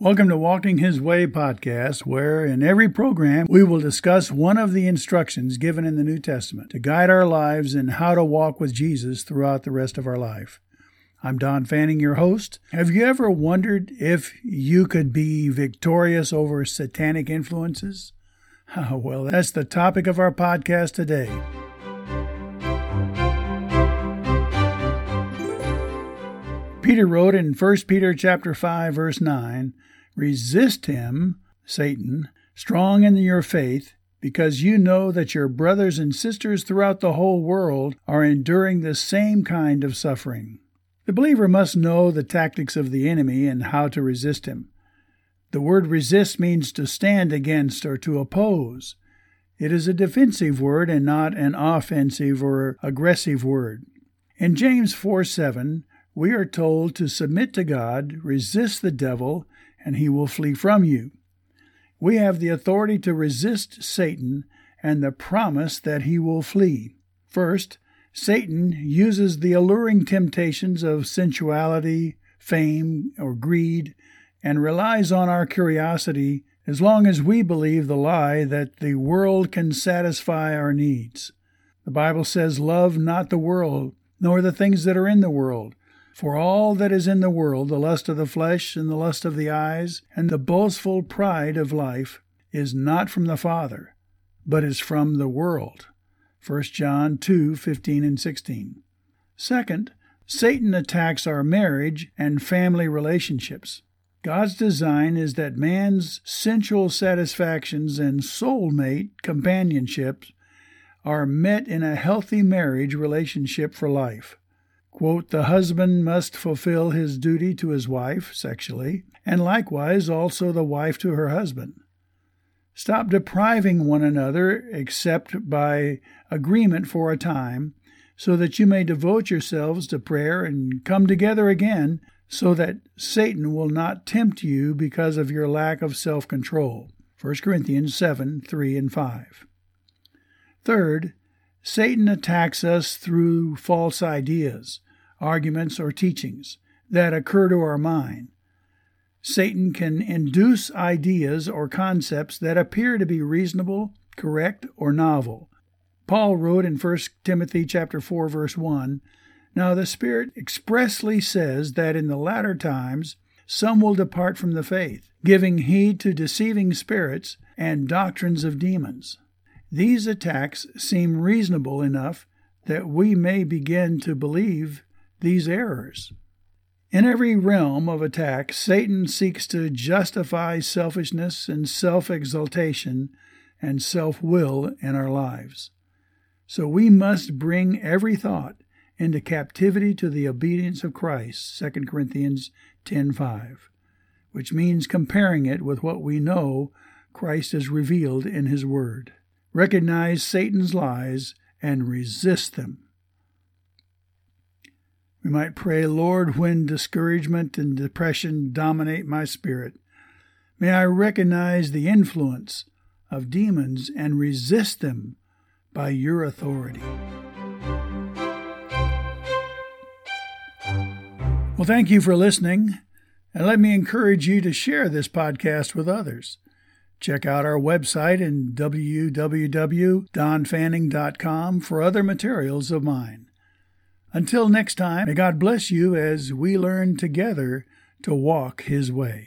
Welcome to Walking His Way podcast, where in every program we will discuss one of the instructions given in the New Testament to guide our lives in how to walk with Jesus throughout the rest of our life. I'm Don Fanning, your host. Have you ever wondered if you could be victorious over satanic influences? Well, that's the topic of our podcast today. Peter wrote in 1 Peter chapter 5, verse 9, "Resist him, Satan, strong in your faith, because you know that your brothers and sisters throughout the whole world are enduring the same kind of suffering." The believer must know the tactics of the enemy and how to resist him. The word resist means to stand against or to oppose. It is a defensive word and not an offensive or aggressive word. In James 4:7, we are told to submit to God, resist the devil, and he will flee from you. We have the authority to resist Satan and the promise that he will flee. First, Satan uses the alluring temptations of sensuality, fame, or greed, and relies on our curiosity as long as we believe the lie that the world can satisfy our needs. The Bible says, "Love not the world, nor the things that are in the world. For all that is in the world, the lust of the flesh and the lust of the eyes and the boastful pride of life, is not from the Father, but is from the world." 1 John 2:15 and 16. Second, Satan attacks our marriage and family relationships. God's design is that man's sensual satisfactions and soulmate companionships are met in a healthy marriage relationship for life. Quote, "The husband must fulfill his duty to his wife sexually, and likewise also the wife to her husband. Stop depriving one another except by agreement for a time, so that you may devote yourselves to prayer and come together again, so that Satan will not tempt you because of your lack of self-control." 1 Corinthians 7, 3 and 5. Third, Satan attacks us through false ideas, arguments, or teachings that occur to our mind. Satan can induce ideas or concepts that appear to be reasonable, correct, or novel. Paul wrote in 1 Timothy chapter 4, verse 1, "Now the Spirit expressly says that in the latter times some will depart from the faith, giving heed to deceiving spirits and doctrines of demons." These attacks seem reasonable enough that we may begin to believe these errors. In every realm of attack, Satan seeks to justify selfishness and self-exaltation and self-will in our lives. So we must bring every thought into captivity to the obedience of Christ, 2 Corinthians 10:5, which means comparing it with what we know Christ has revealed in His Word. Recognize Satan's lies and resist them. We might pray, "Lord, when discouragement and depression dominate my spirit, may I recognize the influence of demons and resist them by your authority." Well, thank you for listening, and let me encourage you to share this podcast with others. Check out our website in www.donfanning.com for other materials of mine. Until next time, may God bless you as we learn together to walk His way.